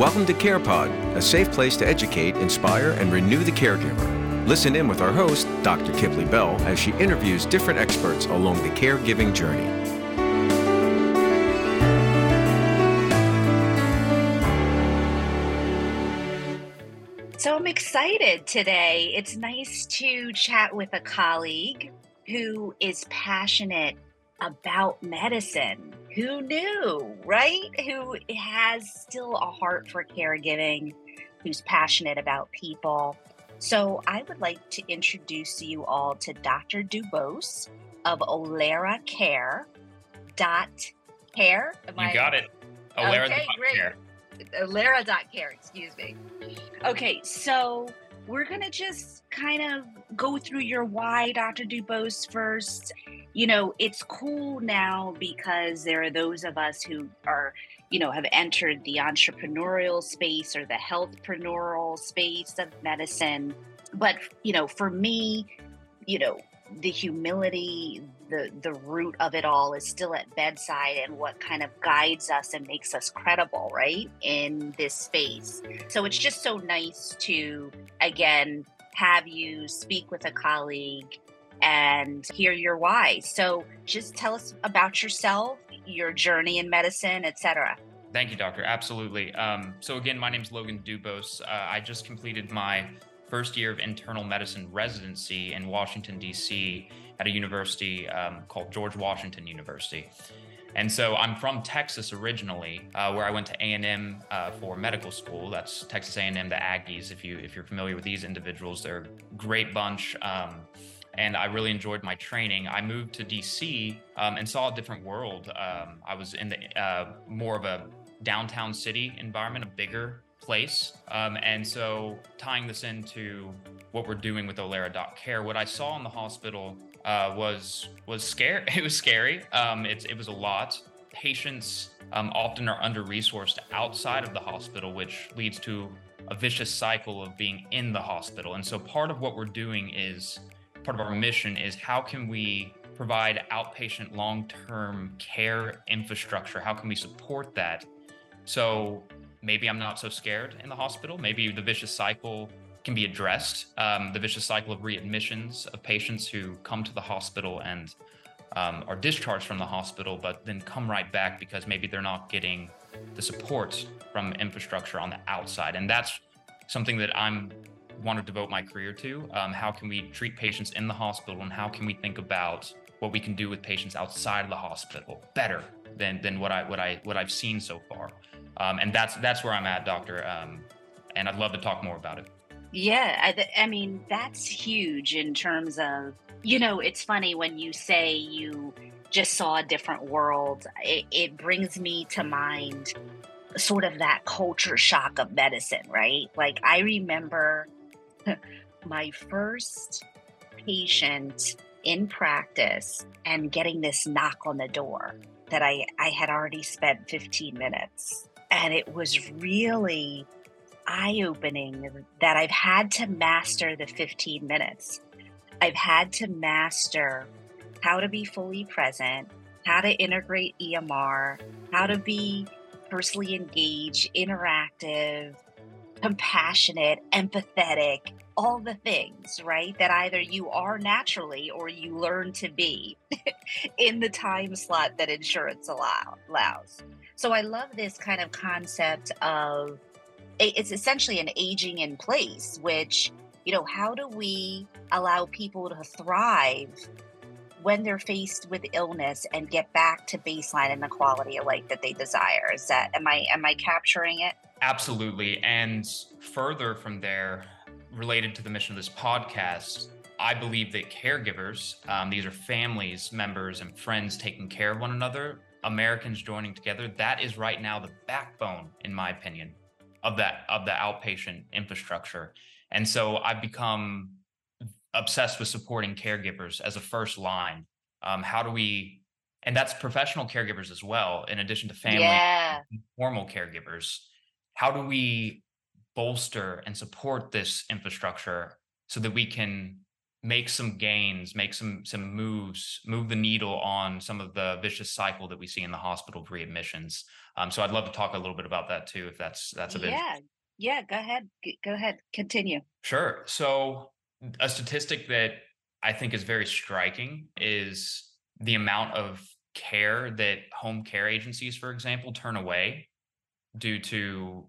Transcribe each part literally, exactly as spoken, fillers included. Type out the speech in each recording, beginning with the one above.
Welcome to CarePod, a safe place to educate, inspire, and renew the caregiver. Listen in with our host, Doctor Kibley Bell, as she interviews different experts along the caregiving journey. So I'm excited today. It's nice to chat with a colleague who is passionate about medicine. Who knew, right? Who has still a heart for caregiving, who's passionate about people. So I would like to introduce you all to Doctor DuBose of Olera Care. Dot care? Am you I... got it. Olera okay, great. Care. Olera dot care, excuse me. Okay, so we're going to just kind of go through your why, Doctor DuBose, first. You know, it's cool now because there are those of us who are, you know, have entered the entrepreneurial space or the healthpreneurial space of medicine. But, you know, for me, you know, the humility, the, the root of it all is still at bedside and what kind of guides us and makes us credible, right, in this space. So it's just so nice to, again, have you speak with a colleague and hear your why. So just tell us about yourself, your journey in medicine, et cetera. Thank you, doctor. Absolutely. Um, so again, my name is Logan DuBose. Uh, I just completed my first year of internal medicine residency in Washington, D C at a university um, called George Washington University. And so I'm from Texas originally, uh, where I went to A and M uh, for medical school. That's Texas A and M, the Aggies. If you, if you're familiar with these individuals, they're a great bunch. Um, and I really enjoyed my training. I moved to D C um, and saw a different world. Um, I was in the uh, more of a downtown city environment, a bigger place. Um, and so tying this into what we're doing with Olera dot care, what I saw in the hospital uh, was was scary. It was scary. Um, it's, it was a lot. Patients um, often are under-resourced outside of the hospital, which leads to a vicious cycle of being in the hospital. And so part of what we're doing is, part of our mission is, how can we provide outpatient long-term care infrastructure? How can we support that? So maybe I'm not so scared in the hospital. Maybe the vicious cycle can be addressed. Um, the vicious cycle of readmissions of patients who come to the hospital and um, are discharged from the hospital, but then come right back because maybe they're not getting the support from infrastructure on the outside. And that's something that I'm want to devote my career to. Um, how can we treat patients in the hospital, and how can we think about what we can do with patients outside of the hospital better than than what I what I what I've seen so far? Um, and that's that's where I'm at, doctor. Um, and I'd love to talk more about it. Yeah, I, th- I mean that's huge in terms of, you know, it's funny when you say you just saw a different world. It, it brings me to mind sort of that culture shock of medicine, right? Like I remember my first patient in practice and getting this knock on the door that I, I had already spent fifteen minutes. And it was really eye-opening that I've had to master the fifteen minutes. I've had to master how to be fully present, how to integrate E M R, how to be personally engaged, interactive, compassionate, empathetic, all the things, right, that either you are naturally or you learn to be in the time slot that insurance allows. So I love this kind of concept of, it's essentially an aging in place, which, you know, how do we allow people to thrive when they're faced with illness and get back to baseline and the quality of life that they desire? Is that, am I, am I capturing it? Absolutely. And further from there, related to the mission of this podcast, I believe that caregivers, um, these are families, members, and friends taking care of one another, Americans joining together. That is right now the backbone, in my opinion, of that, of the outpatient infrastructure. And so I've become obsessed with supporting caregivers as a first line. Um, how do we, and that's professional caregivers as well, in addition to family, yeah. formal caregivers. How do we bolster and support this infrastructure so that we can make some gains, make some some moves, move the needle on some of the vicious cycle that we see in the hospital readmissions. Um, so I'd love to talk a little bit about that too, if that's that's a bit. Yeah, yeah. Go ahead. Go ahead. Continue. Sure. So a statistic that I think is very striking is the amount of care that home care agencies, for example, turn away due to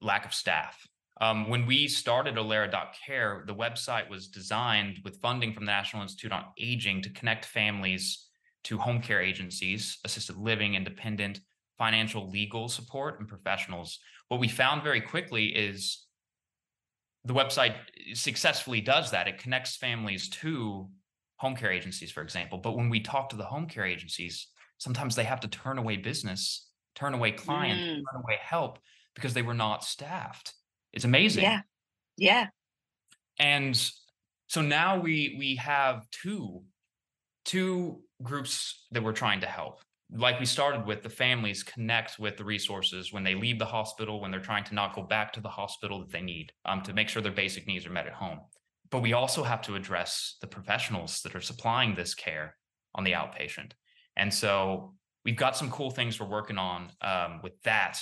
lack of staff. Um, when we started Olera dot care, the website was designed with funding from the National Institute on Aging to connect families to home care agencies, assisted living, independent, financial, legal support, and professionals. What we found very quickly is the website successfully does that. It connects families to home care agencies, for example. But when we talk to the home care agencies, sometimes they have to turn away business, turn away clients, mm. turn away help because they were not staffed. It's amazing. Yeah. Yeah. And so now we we have two, two groups that we're trying to help. Like we started with, the families connect with the resources when they leave the hospital, when they're trying to not go back to the hospital that they need um, to make sure their basic needs are met at home. But we also have to address the professionals that are supplying this care on the outpatient. And so we've got some cool things we're working on um, with that.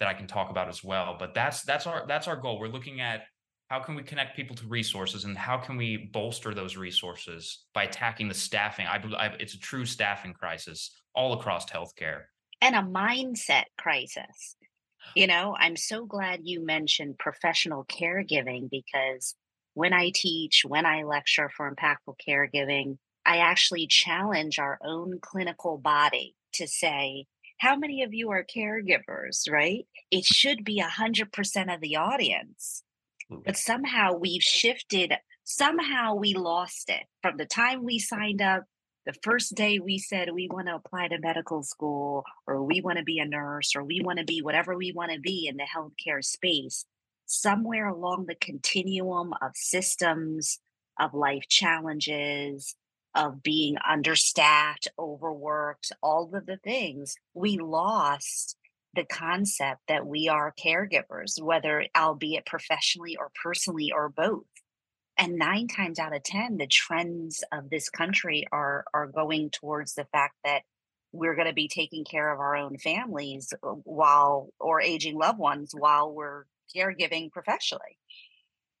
that I can talk about as well, but that's that's our that's our goal. We're looking at how can we connect people to resources and how can we bolster those resources by attacking the staffing. I believe it's a true staffing crisis all across healthcare and a mindset crisis. You know, I'm so glad you mentioned professional caregiving because when I teach, when I lecture for Impactful Caregiving, I actually challenge our own clinical body to say, how many of you are caregivers, right? It should be one hundred percent of the audience. But somehow we've shifted, somehow we lost it. From the time we signed up, the first day we said we want to apply to medical school, or we want to be a nurse, or we want to be whatever we want to be in the healthcare space, somewhere along the continuum of systems, of life challenges, of being understaffed, overworked, all of the things, we lost the concept that we are caregivers, whether albeit professionally or personally or both. And nine times out of ten, the trends of this country are, are going towards the fact that we're going to be taking care of our own families while, or aging loved ones while we're caregiving professionally.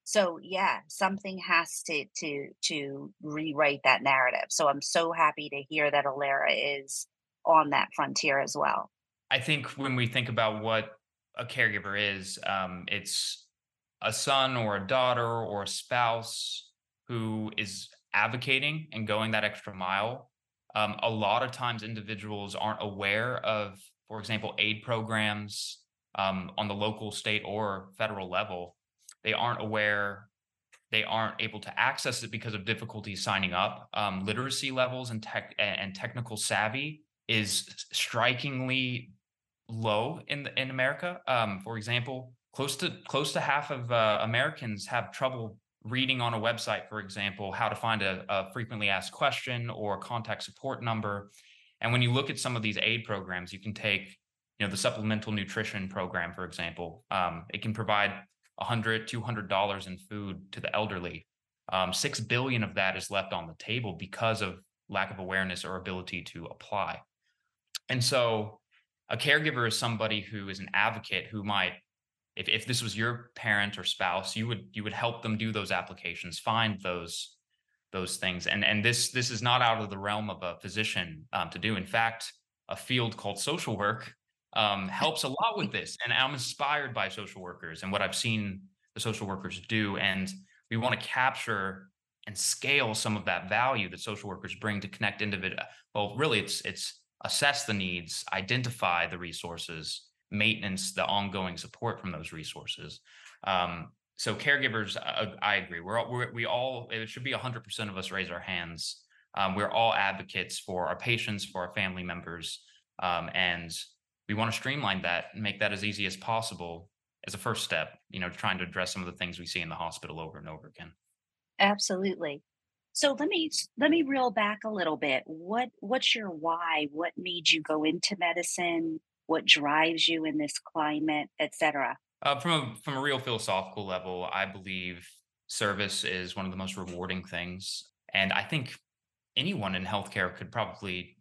So yeah, something has to to to rewrite that narrative. So I'm so happy to hear that Olera is on that frontier as well. I think when we think about what a caregiver is, um, it's a son or a daughter or a spouse who is advocating and going that extra mile. Um, a lot of times individuals aren't aware of, for example, aid programs um, on the local, state, or federal level. They aren't aware, they aren't able to access it because of difficulty signing up. Um, literacy levels and tech and technical savvy is strikingly low in the, in America. Um, for example, close to close to half of uh, Americans have trouble reading on a website, for example, how to find a, a frequently asked question or contact support number. And when you look at some of these aid programs, you can take, you know, the supplemental nutrition program, for example. Um, it can provide one hundred dollars, two hundred dollars in food to the elderly. Um, Six billion of that is left on the table because of lack of awareness or ability to apply. And so a caregiver is somebody who is an advocate who might, if, if this was your parent or spouse, you would you would help them do those applications, find those those things. And, and this, this is not out of the realm of a physician um, to do. In fact, a field called social work Um, helps a lot with this. And I'm inspired by social workers and what I've seen the social workers do. And we want to capture and scale some of that value that social workers bring to connect individuals. Well, really, it's it's assess the needs, identify the resources, maintenance the ongoing support from those resources. Um, so caregivers, I, I agree. We're, we're we all, it should be one hundred percent of us raise our hands. Um, we're all advocates for our patients, for our family members, um, and we want to streamline that and make that as easy as possible as a first step, you know, trying to address some of the things we see in the hospital over and over again. Absolutely. So let me let me reel back a little bit. What what's your why? What made you go into medicine? What drives you in this climate, et cetera? Uh, from a, from a real philosophical level, I believe service is one of the most rewarding things. And I think anyone in healthcare could probably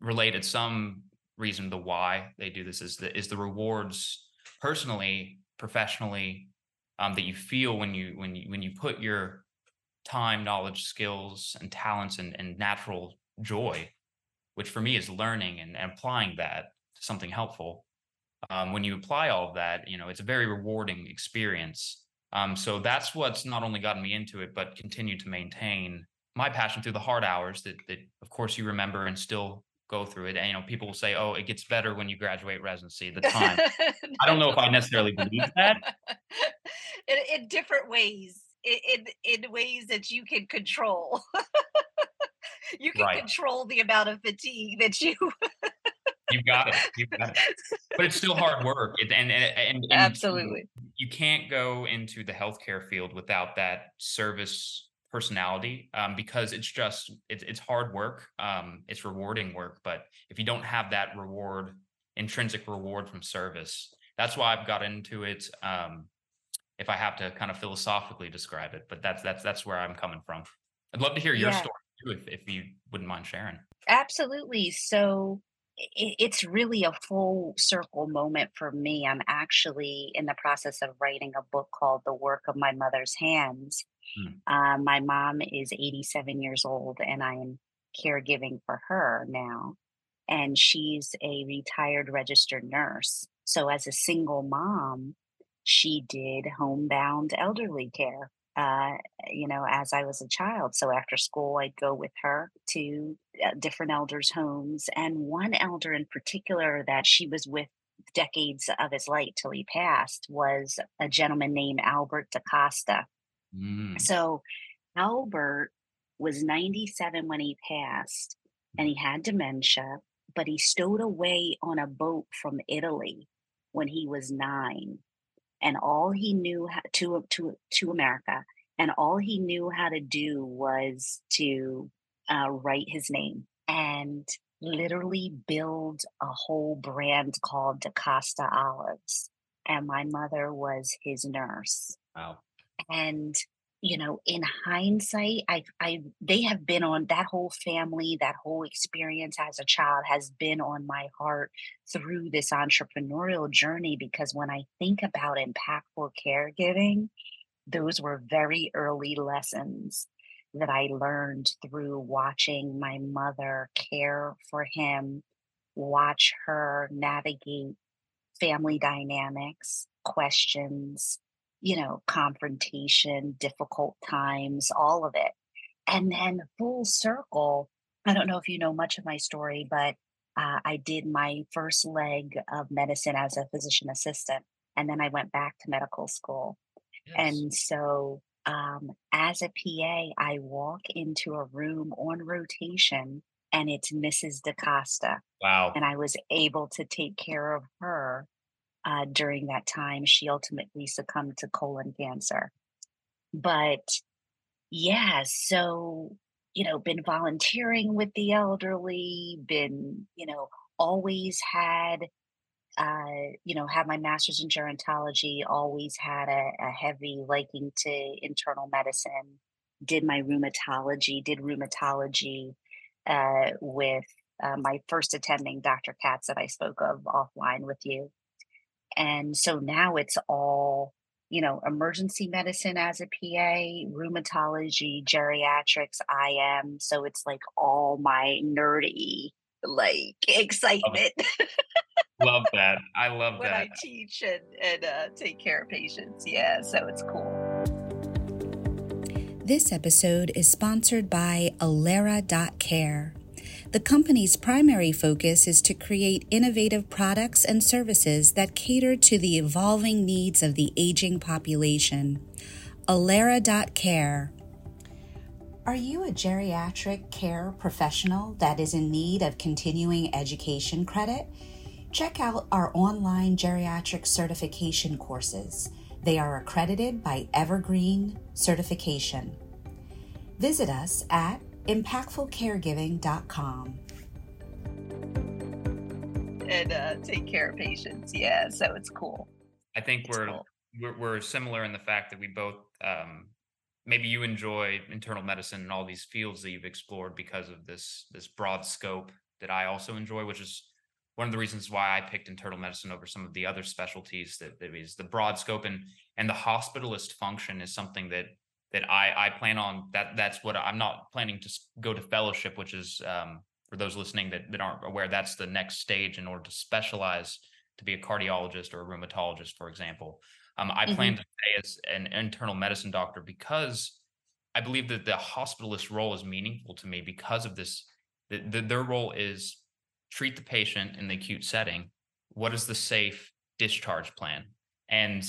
relate at some reason to why they do this is the, is the rewards personally, professionally, um, that you feel when you, when you, when you put your time, knowledge, skills, and talents and, and natural joy, which for me is learning and, and applying that to something helpful. Um, when you apply all of that, you know, it's a very rewarding experience. Um, so that's what's not only gotten me into it, but continued to maintain my passion through the hard hours that, that of course, you remember and still go through it. And, you know, people will say, oh, it gets better when you graduate residency, the time. No. I don't know if I necessarily believe that. In, in different ways, in, in ways that you can control. You can right. control the amount of fatigue that you... You've got it. You've got it. But it's still hard work. And, and, and, and absolutely. You can't go into the healthcare field without that service personality, um, because it's just, it's, it's hard work. Um, it's rewarding work. But if you don't have that reward, intrinsic reward from service, that's why I've got into it. Um, if I have to kind of philosophically describe it, but that's, that's, that's where I'm coming from. I'd love to hear your yeah. story too, if, if you wouldn't mind sharing. Absolutely. So it's really a full circle moment for me. I'm actually in the process of writing a book called The Work of My Mother's Hands. Hmm. Uh, my mom is eighty-seven years old and I am caregiving for her now. And she's a retired registered nurse. So as a single mom, she did homebound elderly care, uh, you know, as I was a child. So after school, I'd go with her to uh, different elders' homes. And one elder in particular that she was with decades of his life till he passed was a gentleman named Albert DaCosta. Mm. So Albert was ninety-seven when he passed and he had dementia, but he stowed away on a boat from Italy when he was nine. And all he knew how to, to, to America, and all he knew how to do was to uh, write his name and literally build a whole brand called DaCosta Olives. And my mother was his nurse. Wow. And, you know, in hindsight, I, I, they have been on that whole family, that whole experience as a child has been on my heart through this entrepreneurial journey, because when I think about impactful caregiving, those were very early lessons that I learned through watching my mother care for him, watch her navigate family dynamics, questions, you know, confrontation, difficult times, all of it. And then full circle, I don't know if you know much of my story, but uh, I did my first leg of medicine as a physician assistant. And then I went back to medical school. Yes. And so um, as a P A, I walk into a room on rotation and it's Missus DaCosta. Wow. And I was able to take care of her. Uh, during that time, she ultimately succumbed to colon cancer. But yeah, so, you know, been volunteering with the elderly, been, you know, always had, uh, you know, had my master's in gerontology, always had a, a heavy liking to internal medicine, did my rheumatology, did rheumatology uh, with uh, my first attending, Doctor Katz, that I spoke of offline with you. And so now it's all, you know, emergency medicine as a P A, rheumatology, geriatrics, I M. So it's like all my nerdy, like, excitement. Love, love that. I love when that. When I teach and, and uh, take care of patients. Yeah, so it's cool. This episode is sponsored by Olera dot care. The company's primary focus is to create innovative products and services that cater to the evolving needs of the aging population. Olera dot care. Are you a geriatric care professional that is in need of continuing education credit? Check out our online geriatric certification courses. They are accredited by Evergreen Certification. Visit us at impactful caregiving dot com. And uh, take care of patients. Yeah, so it's cool. I think it's we're, cool. we're we're similar in the fact that we both um, maybe you enjoy internal medicine and all these fields that you've explored because of this, this broad scope that I also enjoy, which is one of the reasons why I picked internal medicine over some of the other specialties. That, that is the broad scope, and and the hospitalist function is something that that I, I plan on. That that's what I'm not planning to go to fellowship, which is um, for those listening that, that aren't aware, that's the next stage in order to specialize to be a cardiologist or a rheumatologist, for example. Um, I mm-hmm. plan to stay as an internal medicine doctor because I believe that the hospitalist role is meaningful to me because of this. The, the, their role is treat the patient in the acute setting. What is the safe discharge plan? And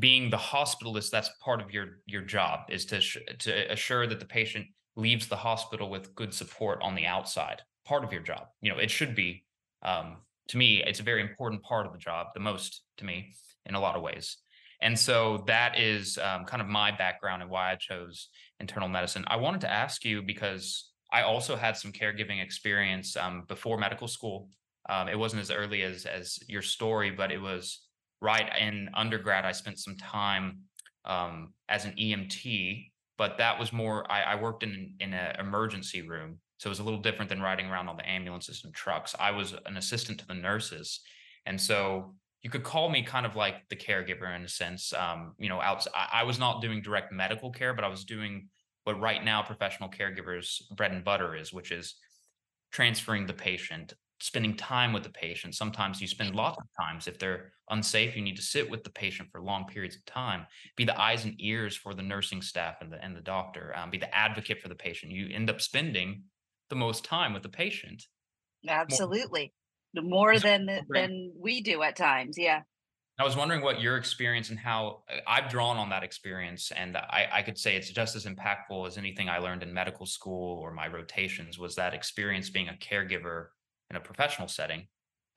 being the hospitalist, that's part of your your job, is to sh- to assure that the patient leaves the hospital with good support on the outside. Part of your job, you know, it should be. Um, to me, it's a very important part of the job, the most to me in a lot of ways. And so that is um, kind of my background and why I chose internal medicine. I wanted to ask you because I also had some caregiving experience um, before medical school. Um, it wasn't as early as as your story, but it was right in undergrad. I spent some time um, as an E M T, but that was more, I, I worked in, in an emergency room. So it was a little different than riding around on the ambulances and trucks. I was an assistant to the nurses. And so you could call me kind of like the caregiver in a sense. Um, you know, outside, I, I was not doing direct medical care, but I was doing what right now professional caregivers' bread and butter is, which is transferring the patient, spending time with the patient. Sometimes you spend lots of times. If they're unsafe, you need to sit with the patient for long periods of time, be the eyes and ears for the nursing staff and the and the doctor, um, be the advocate for the patient. You end up spending the most time with the patient. Absolutely. More- More than than we do at times, yeah. I was wondering what your experience and how I've drawn on that experience, and I, I could say it's just as impactful as anything I learned in medical school or my rotations was that experience being a caregiver in a professional setting.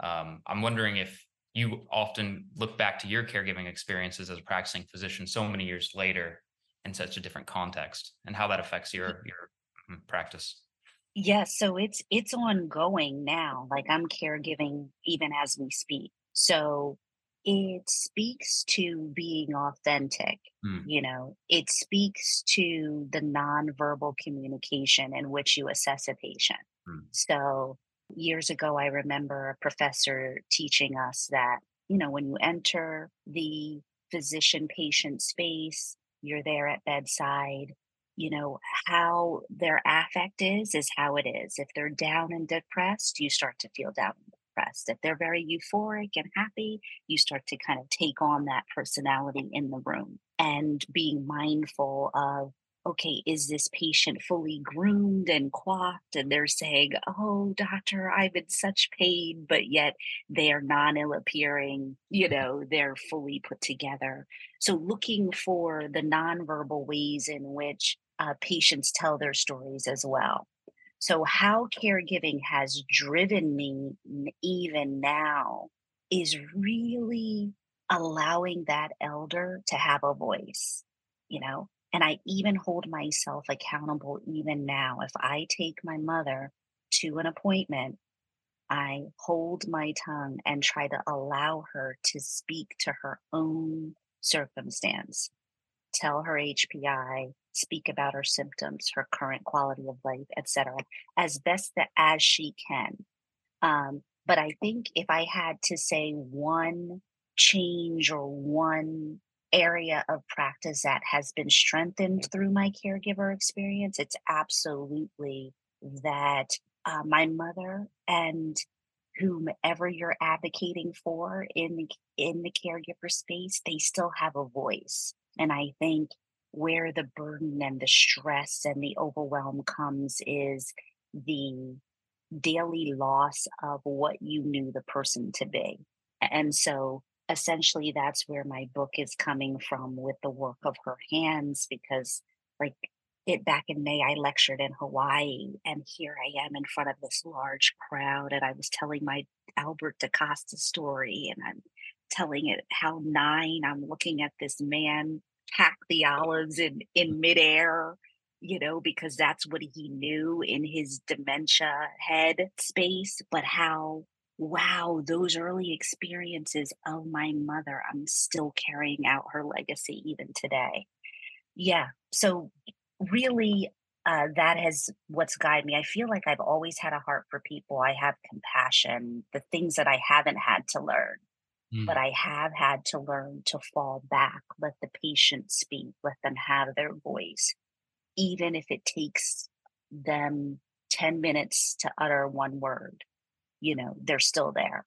Um, I'm wondering if you often look back to your caregiving experiences as a practicing physician so many years later in such a different context, and how that affects your your practice. Yes. So it's, it's ongoing now. Like I'm caregiving even as we speak. So it speaks to being authentic. Mm. You know, it speaks to the nonverbal communication in which you assess a patient. Mm. So years ago, I remember a professor teaching us that, you know, when you enter the physician patient space, you're there at bedside. You know, how their affect is, is how it is. If they're down and depressed, you start to feel down and depressed. If they're very euphoric and happy, you start to kind of take on that personality in the room, and being mindful of, okay, is this patient fully groomed and coiffed? And they're saying, oh, doctor, I'm in such pain, but yet they are non-ill appearing, you know, they're fully put together. So looking for the nonverbal ways in which Uh, patients tell their stories as well. So how caregiving has driven me even now is really allowing that elder to have a voice, you know, and I even hold myself accountable even now. If I take my mother to an appointment, I hold my tongue and try to allow her to speak to her own circumstance, tell her H P I, speak about her symptoms, her current quality of life, et cetera, as best that as she can. Um, but I think if I had to say one change or one area of practice that has been strengthened through my caregiver experience, it's absolutely that uh, my mother and whomever you're advocating for in the, in the caregiver space, they still have a voice. And I think where the burden and the stress and the overwhelm comes is the daily loss of what you knew the person to be. And so essentially that's where my book is coming from with the work of her hands, because like it back in May, I lectured in Hawaii, and here I am in front of this large crowd, and I was telling my Albert DaCosta story, and I'm telling it how nine, I'm looking at this man pack the olives in, in midair, you know, because that's what he knew in his dementia head space. But how, wow, those early experiences of my mother, I'm still carrying out her legacy even today. Yeah. So really, uh, that has what's guided me. I feel like I've always had a heart for people. I have compassion, the things that I haven't had to learn, mm. but I have had to learn to fall back, let the patient speak, let them have their voice, even if it takes them ten minutes to utter one word, you know, they're still there.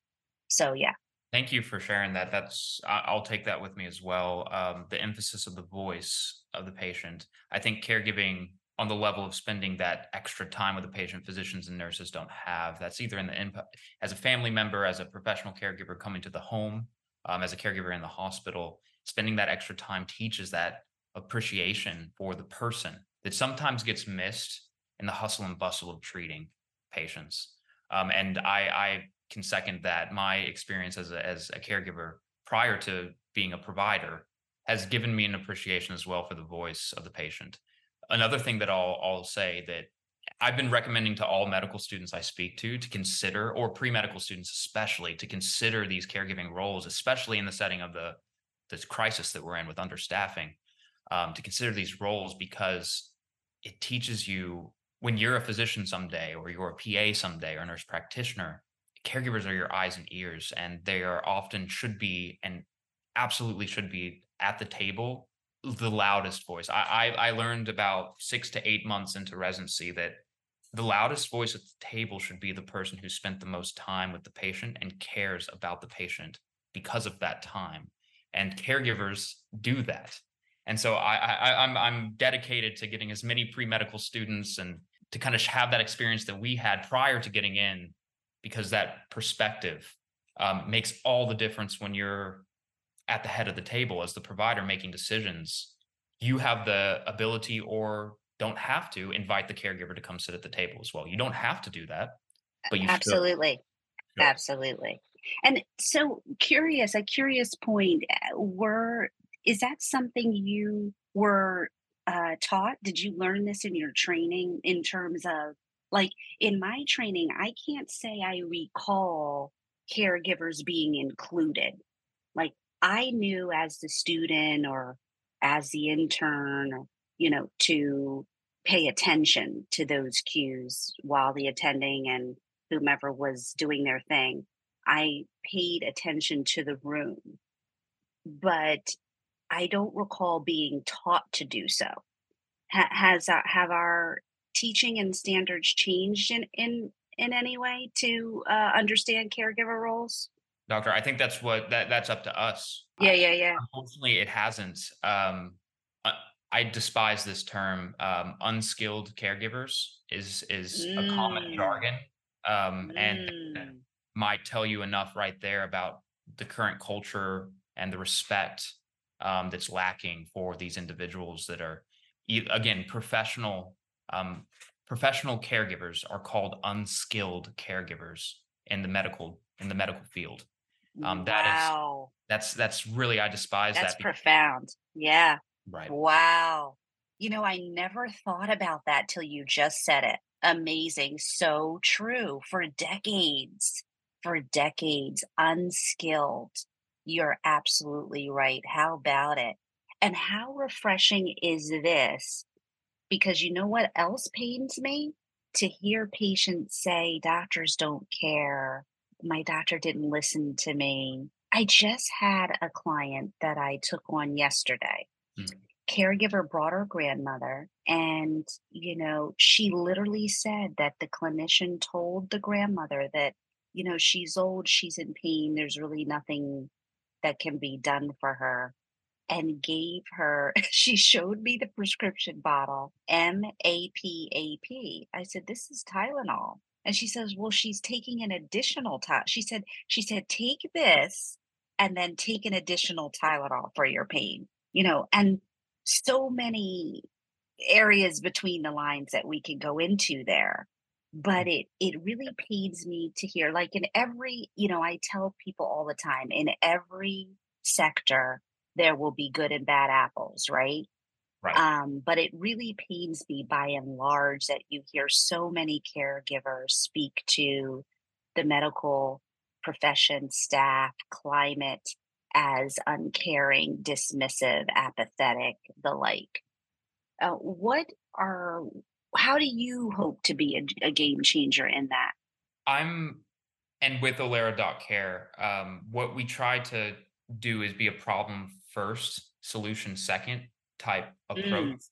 So, yeah. Thank you for sharing that. That's, I'll take that with me as well. Um, the emphasis of the voice of the patient. I think caregiving on the level of spending that extra time with the patient, physicians and nurses don't have. That's either in the impact as a family member, as a professional caregiver coming to the home, um, as a caregiver in the hospital, spending that extra time teaches that appreciation for the person that sometimes gets missed in the hustle and bustle of treating patients. Um, and I, I, can second that. My experience as a, as a caregiver prior to being a provider has given me an appreciation as well for the voice of the patient. Another thing that I'll, I'll say that I've been recommending to all medical students I speak to, to consider, or pre-medical students especially, to consider these caregiving roles, especially in the setting of the this crisis that we're in with understaffing, um, to consider these roles, because it teaches you when you're a physician someday, or you're a P A someday, or a nurse practitioner, caregivers are your eyes and ears, and they are often should be and absolutely should be at the table, the loudest voice. I, I I learned about six to eight months into residency that the loudest voice at the table should be the person who spent the most time with the patient and cares about the patient because of that time. And caregivers do that. And so I, I I'm I'm dedicated to getting as many pre-medical students and to kind of have that experience that we had prior to getting in, because that perspective um, makes all the difference when you're at the head of the table as the provider making decisions. You have the ability, or don't have to, invite the caregiver to come sit at the table as well. You don't have to do that, but you absolutely, should. absolutely. And so, curious, a curious point: were is that something you were uh, taught? Did you learn this in your training in terms of? Like in my training, I can't say I recall caregivers being included. Like I knew as the student or as the intern, or, you know, to pay attention to those cues while the attending and whomever was doing their thing. I paid attention to the room, but I don't recall being taught to do so. Ha- has uh, have our teaching and standards changed in, in, in any way to uh, understand caregiver roles? Doctor, I think that's what that that's up to us. Yeah, yeah, yeah. I, unfortunately, it hasn't. Um, I, I despise this term. Um, unskilled caregivers is is mm. a common jargon, um, mm. and might tell you enough right there about the current culture and the respect um, that's lacking for these individuals that are, again, professional. Um, professional caregivers are called unskilled caregivers in the medical in the medical field. Um, that wow. is, that's that's really I despise that's that. That's profound. Yeah. Right. Wow. You know, I never thought about that till you just said it. Amazing. So true. For decades, for decades, unskilled. You're absolutely right. How about it? And how refreshing is this? Because you know what else pains me? To hear patients say, doctors don't care. My doctor didn't listen to me. I just had a client that I took on yesterday. Mm-hmm. Caregiver brought her grandmother, and, you know, she literally said that the clinician told the grandmother that, you know, she's old, she's in pain, there's really nothing that can be done for her. And gave her, she showed me the prescription bottle, M A P A P. I said, this is Tylenol. And she says, well, she's taking an additional, Ty-. she said, she said, take this and then take an additional Tylenol for your pain, you know, and so many areas between the lines that we can go into there. But it it really pains me to hear, like in every, you know, I tell people all the time, in every sector, there will be good and bad apples, right? Right. Um, but it really pains me by and large that you hear so many caregivers speak to the medical profession, staff, climate as uncaring, dismissive, apathetic, the like. Uh, what are, how do you hope to be a, a game changer in that? I'm, and with Olera.care, um, what we try to do is be a problem first, solution second type approach. Mm.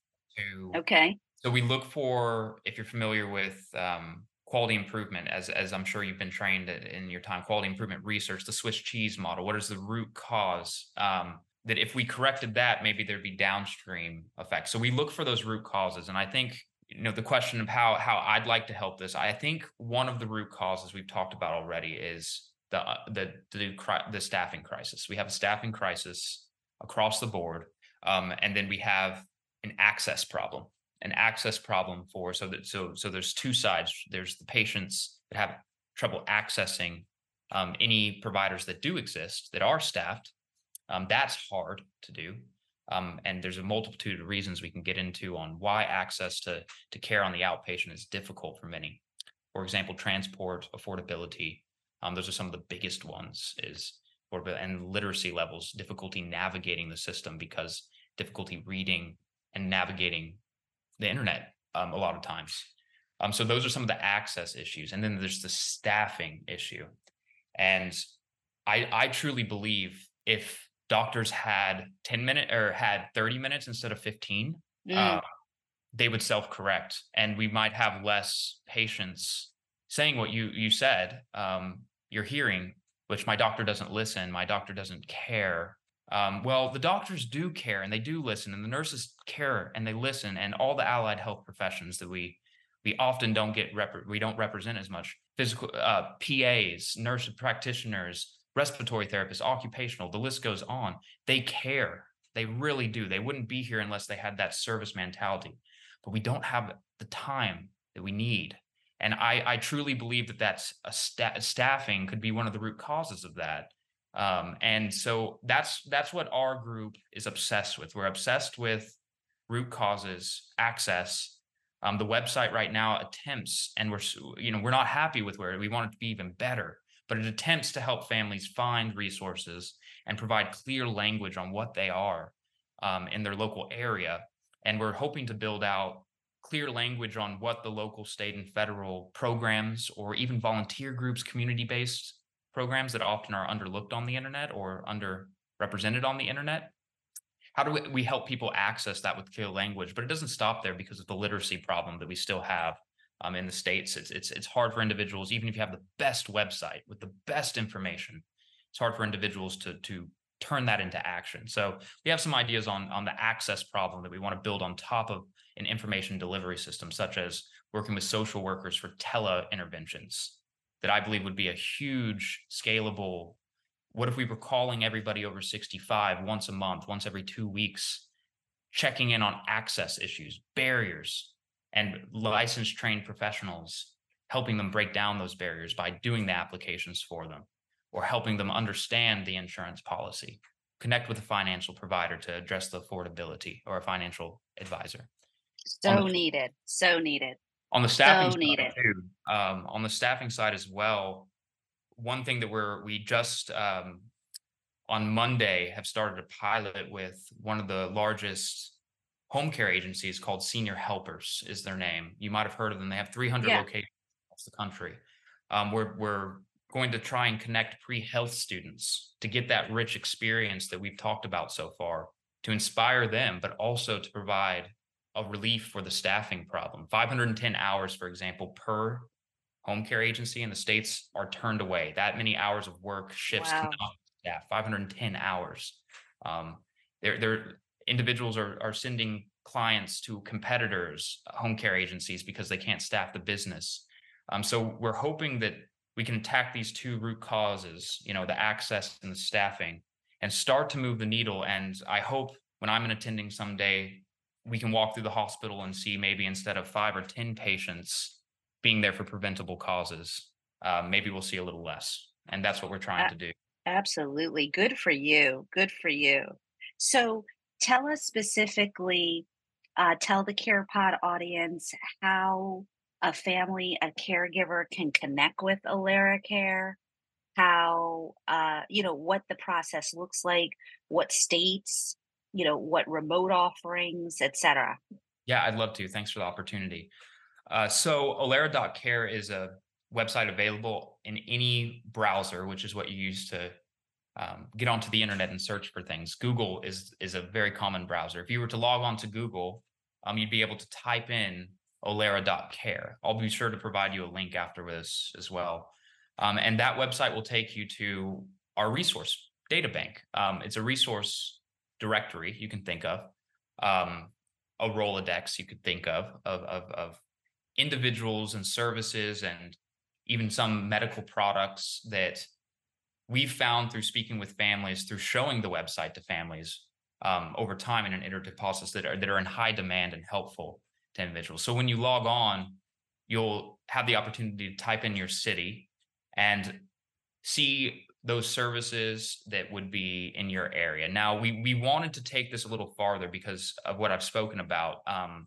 to. Okay. So we look for, if you're familiar with um, quality improvement, as as I'm sure you've been trained in your time, quality improvement research, the Swiss cheese model, what is the root cause? Um, that if we corrected that, maybe there'd be downstream effects. So we look for those root causes. And I think, you know, the question of how how I'd like to help this, I think one of the root causes we've talked about already is the the the, the staffing crisis. We have a staffing crisis across the board. Um, and then we have an access problem, an access problem for, so that, so, so there's two sides. There's the patients that have trouble accessing um, any providers that do exist, that are staffed. Um, that's hard to do. Um, and there's a multitude of reasons we can get into on why access to, to care on the outpatient is difficult for many. For example, transport, affordability. Um, those are some of the biggest ones, is affordability and literacy levels, difficulty navigating the system because difficulty reading and navigating the internet um, a lot of times. Um, so those are some of the access issues. And then there's the staffing issue. And I, I truly believe if doctors had ten minutes or had thirty minutes instead of fifteen, mm. uh, they would self-correct, and we might have less patients saying what you you said, um, you're hearing, which my doctor doesn't listen, my doctor doesn't care. Um, well, the doctors do care and they do listen, and the nurses care and they listen, and all the allied health professions that we we often don't get, rep- we don't represent as much, physical uh, P As, nurse practitioners, respiratory therapists, occupational, the list goes on. They care. They really do. They wouldn't be here unless they had that service mentality. But we don't have the time that we need. And I, I truly believe that that's a sta- staffing could be one of the root causes of that. Um, and so that's that's what our group is obsessed with. We're obsessed with root causes, access. Um, the website right now attempts, and we're you know we're not happy with where we want it to be even better. But it attempts to help families find resources and provide clear language on what they are um, in their local area. And we're hoping to build out clear language on what the local, state, and federal programs, or even volunteer groups, community-based programs that often are underlooked on the internet or underrepresented on the internet. How do we, we help people access that with clear language? But it doesn't stop there because of the literacy problem that we still have. Um, in the States, it's it's it's hard for individuals, even if you have the best website with the best information, it's hard for individuals to to turn that into action. So we have some ideas on, on the access problem that we want to build on top of an information delivery system, such as working with social workers for teleinterventions that I believe would be a huge scalable. What if we were calling everybody over sixty-five once a month, once every two weeks, checking in on access issues, barriers, and licensed trained professionals, helping them break down those barriers by doing the applications for them, or helping them understand the insurance policy, connect with a financial provider to address the affordability, or a financial advisor. So the, needed, so needed. On the staffing so needed. side too, um, on the staffing side as well, one thing that we're, we just um, on Monday have started a pilot with one of the largest home care agencies called Senior Helpers is their name. You might have heard of them. They have three hundred yeah. locations across the country. Um, we're we're going to try and connect pre-health students to get that rich experience that we've talked about so far, to inspire them, but also to provide a relief for the staffing problem. five hundred ten hours, for example, per home care agency in the States are turned away. That many hours of work shifts wow. cannot staff. five hundred ten hours. Um, they're they're Individuals are, are sending clients to competitors, home care agencies, because they can't staff the business. Um, so we're hoping that we can attack these two root causes, you know, the access and the staffing, and start to move the needle. And I hope when I'm an attending someday, we can walk through the hospital and see maybe instead of five or ten patients being there for preventable causes, uh, maybe we'll see a little less. And that's what we're trying to do. Absolutely. Good for you. Good for you. So tell us specifically, uh, tell the CarePod audience how a family, a caregiver can connect with Olera Care, how, uh, you know, what the process looks like, what states, you know, what remote offerings, et cetera. Yeah, I'd love to. Thanks for the opportunity. Uh, so Olera dot care is a website available in any browser, which is what you use to um, get onto the internet and search for things. Google is, is a very common browser. If you were to log on to Google, um, you'd be able to type in Olera dot care. I'll be sure to provide you a link after this as well. Um, and that website will take you to our resource data bank. Um, it's a resource directory you can think of, um, a Rolodex you could think of, of, of, of individuals and services and even some medical products that we've found through speaking with families, through showing the website to families um, over time in an iterative process that are, that are in high demand and helpful to individuals. So when you log on, you'll have the opportunity to type in your city and see those services that would be in your area. Now, we we wanted to take this a little farther because of what I've spoken about. Um,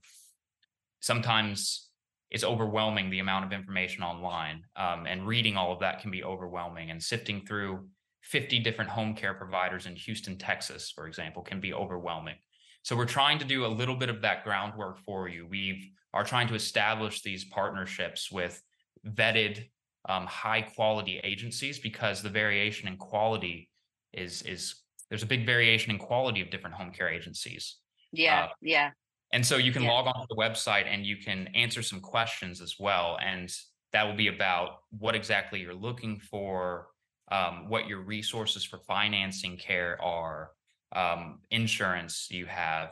sometimes it's overwhelming, the amount of information online, um, and reading all of that can be overwhelming, and sifting through fifty different home care providers in Houston, Texas, for example, can be overwhelming. So we're trying to do a little bit of that groundwork for you. We are trying to establish these partnerships with vetted Um, high quality agencies, because the variation in quality is, is there's a big variation in quality of different home care agencies. Yeah, uh, yeah. And so you can yeah. log on to the website and you can answer some questions as well. And that will be about what exactly you're looking for, um, what your resources for financing care are, um, insurance you have.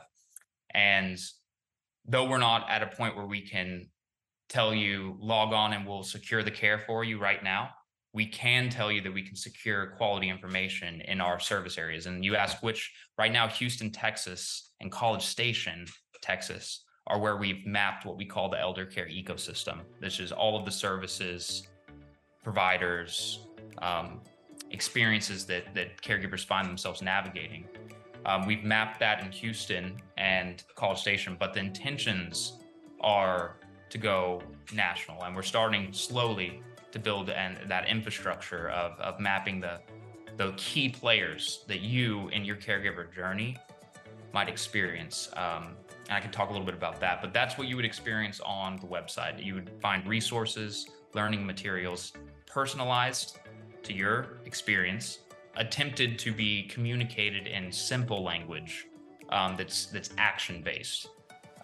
And though we're not at a point where we can tell you log on and we'll secure the care for you right now, we can tell you that we can secure quality information in our service areas. And you ask which, right now, Houston, Texas and College Station, Texas are where we've mapped what we call the elder care ecosystem. This is all of the services, providers, um, experiences that, that caregivers find themselves navigating. Um, we've mapped that in Houston and College Station, but the intentions are to go national. And we're starting slowly to build an, that infrastructure of, of mapping the, the key players that you in your caregiver journey might experience. Um, and I can talk a little bit about that, but that's what you would experience on the website. You would find resources, learning materials, personalized to your experience, attempted to be communicated in simple language um, that's, that's action-based.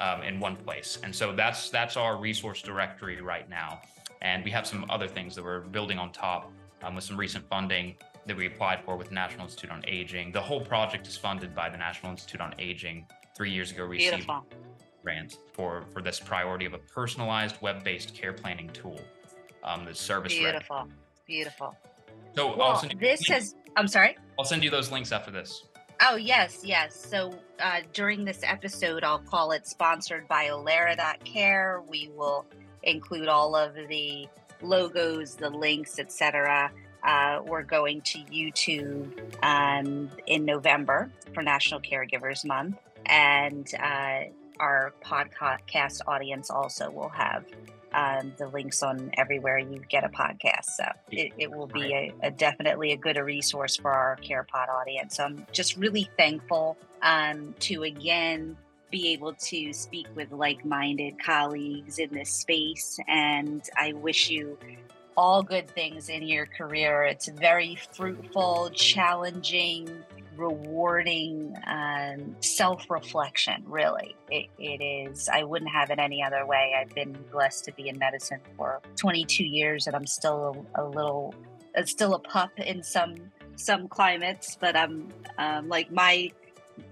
Um, in one place. And so that's that's our resource directory right now. And we have some other things that we're building on top um, with some recent funding that we applied for with National Institute on Aging. The whole project is funded by the National Institute on Aging. Three years ago, we received a grant for, for this priority of a personalized web-based care planning tool, um, the service. Beautiful, ready. Beautiful. So well, I'll send you this has, I'm sorry? I'll send you those links after this. Oh, yes, yes. So uh, during this episode, I'll call it sponsored by Olera dot care. We will include all of the logos, the links, et cetera. Uh, we're going to YouTube um, in November for National Caregivers Month. And uh, our podcast audience also will have um, the links on everywhere you get a podcast. So it, it will be a, a definitely a good a resource for our CarePod audience. So I'm just really thankful um, to, again, be able to speak with like-minded colleagues in this space. And I wish you all good things in your career. It's a very fruitful, challenging, rewarding um, self-reflection, really. It, it is. I wouldn't have it any other way. I've been blessed to be in medicine for twenty-two years, and I'm still a, a little, uh, still a pup in some some climates, but I'm um, like my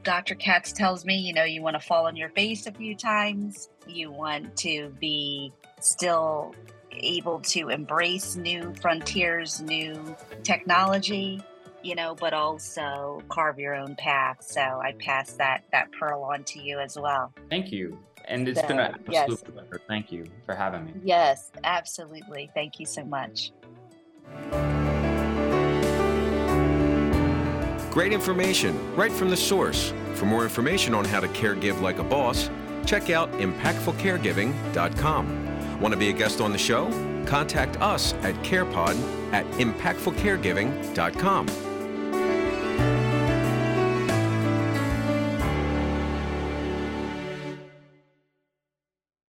Doctor Katz tells me, you know, you want to fall on your face a few times. You want to be still able to embrace new frontiers, new technology, you know, but also carve your own path. So I pass that that pearl on to you as well. Thank you. And it's so, been an absolute yes. pleasure. Thank you for having me. Yes, absolutely. Thank you so much. Great information right from the source. For more information on how to caregive like a boss, check out impactful caregiving dot com. Want to be a guest on the show? Contact us at CarePod at impactful caregiving dot com.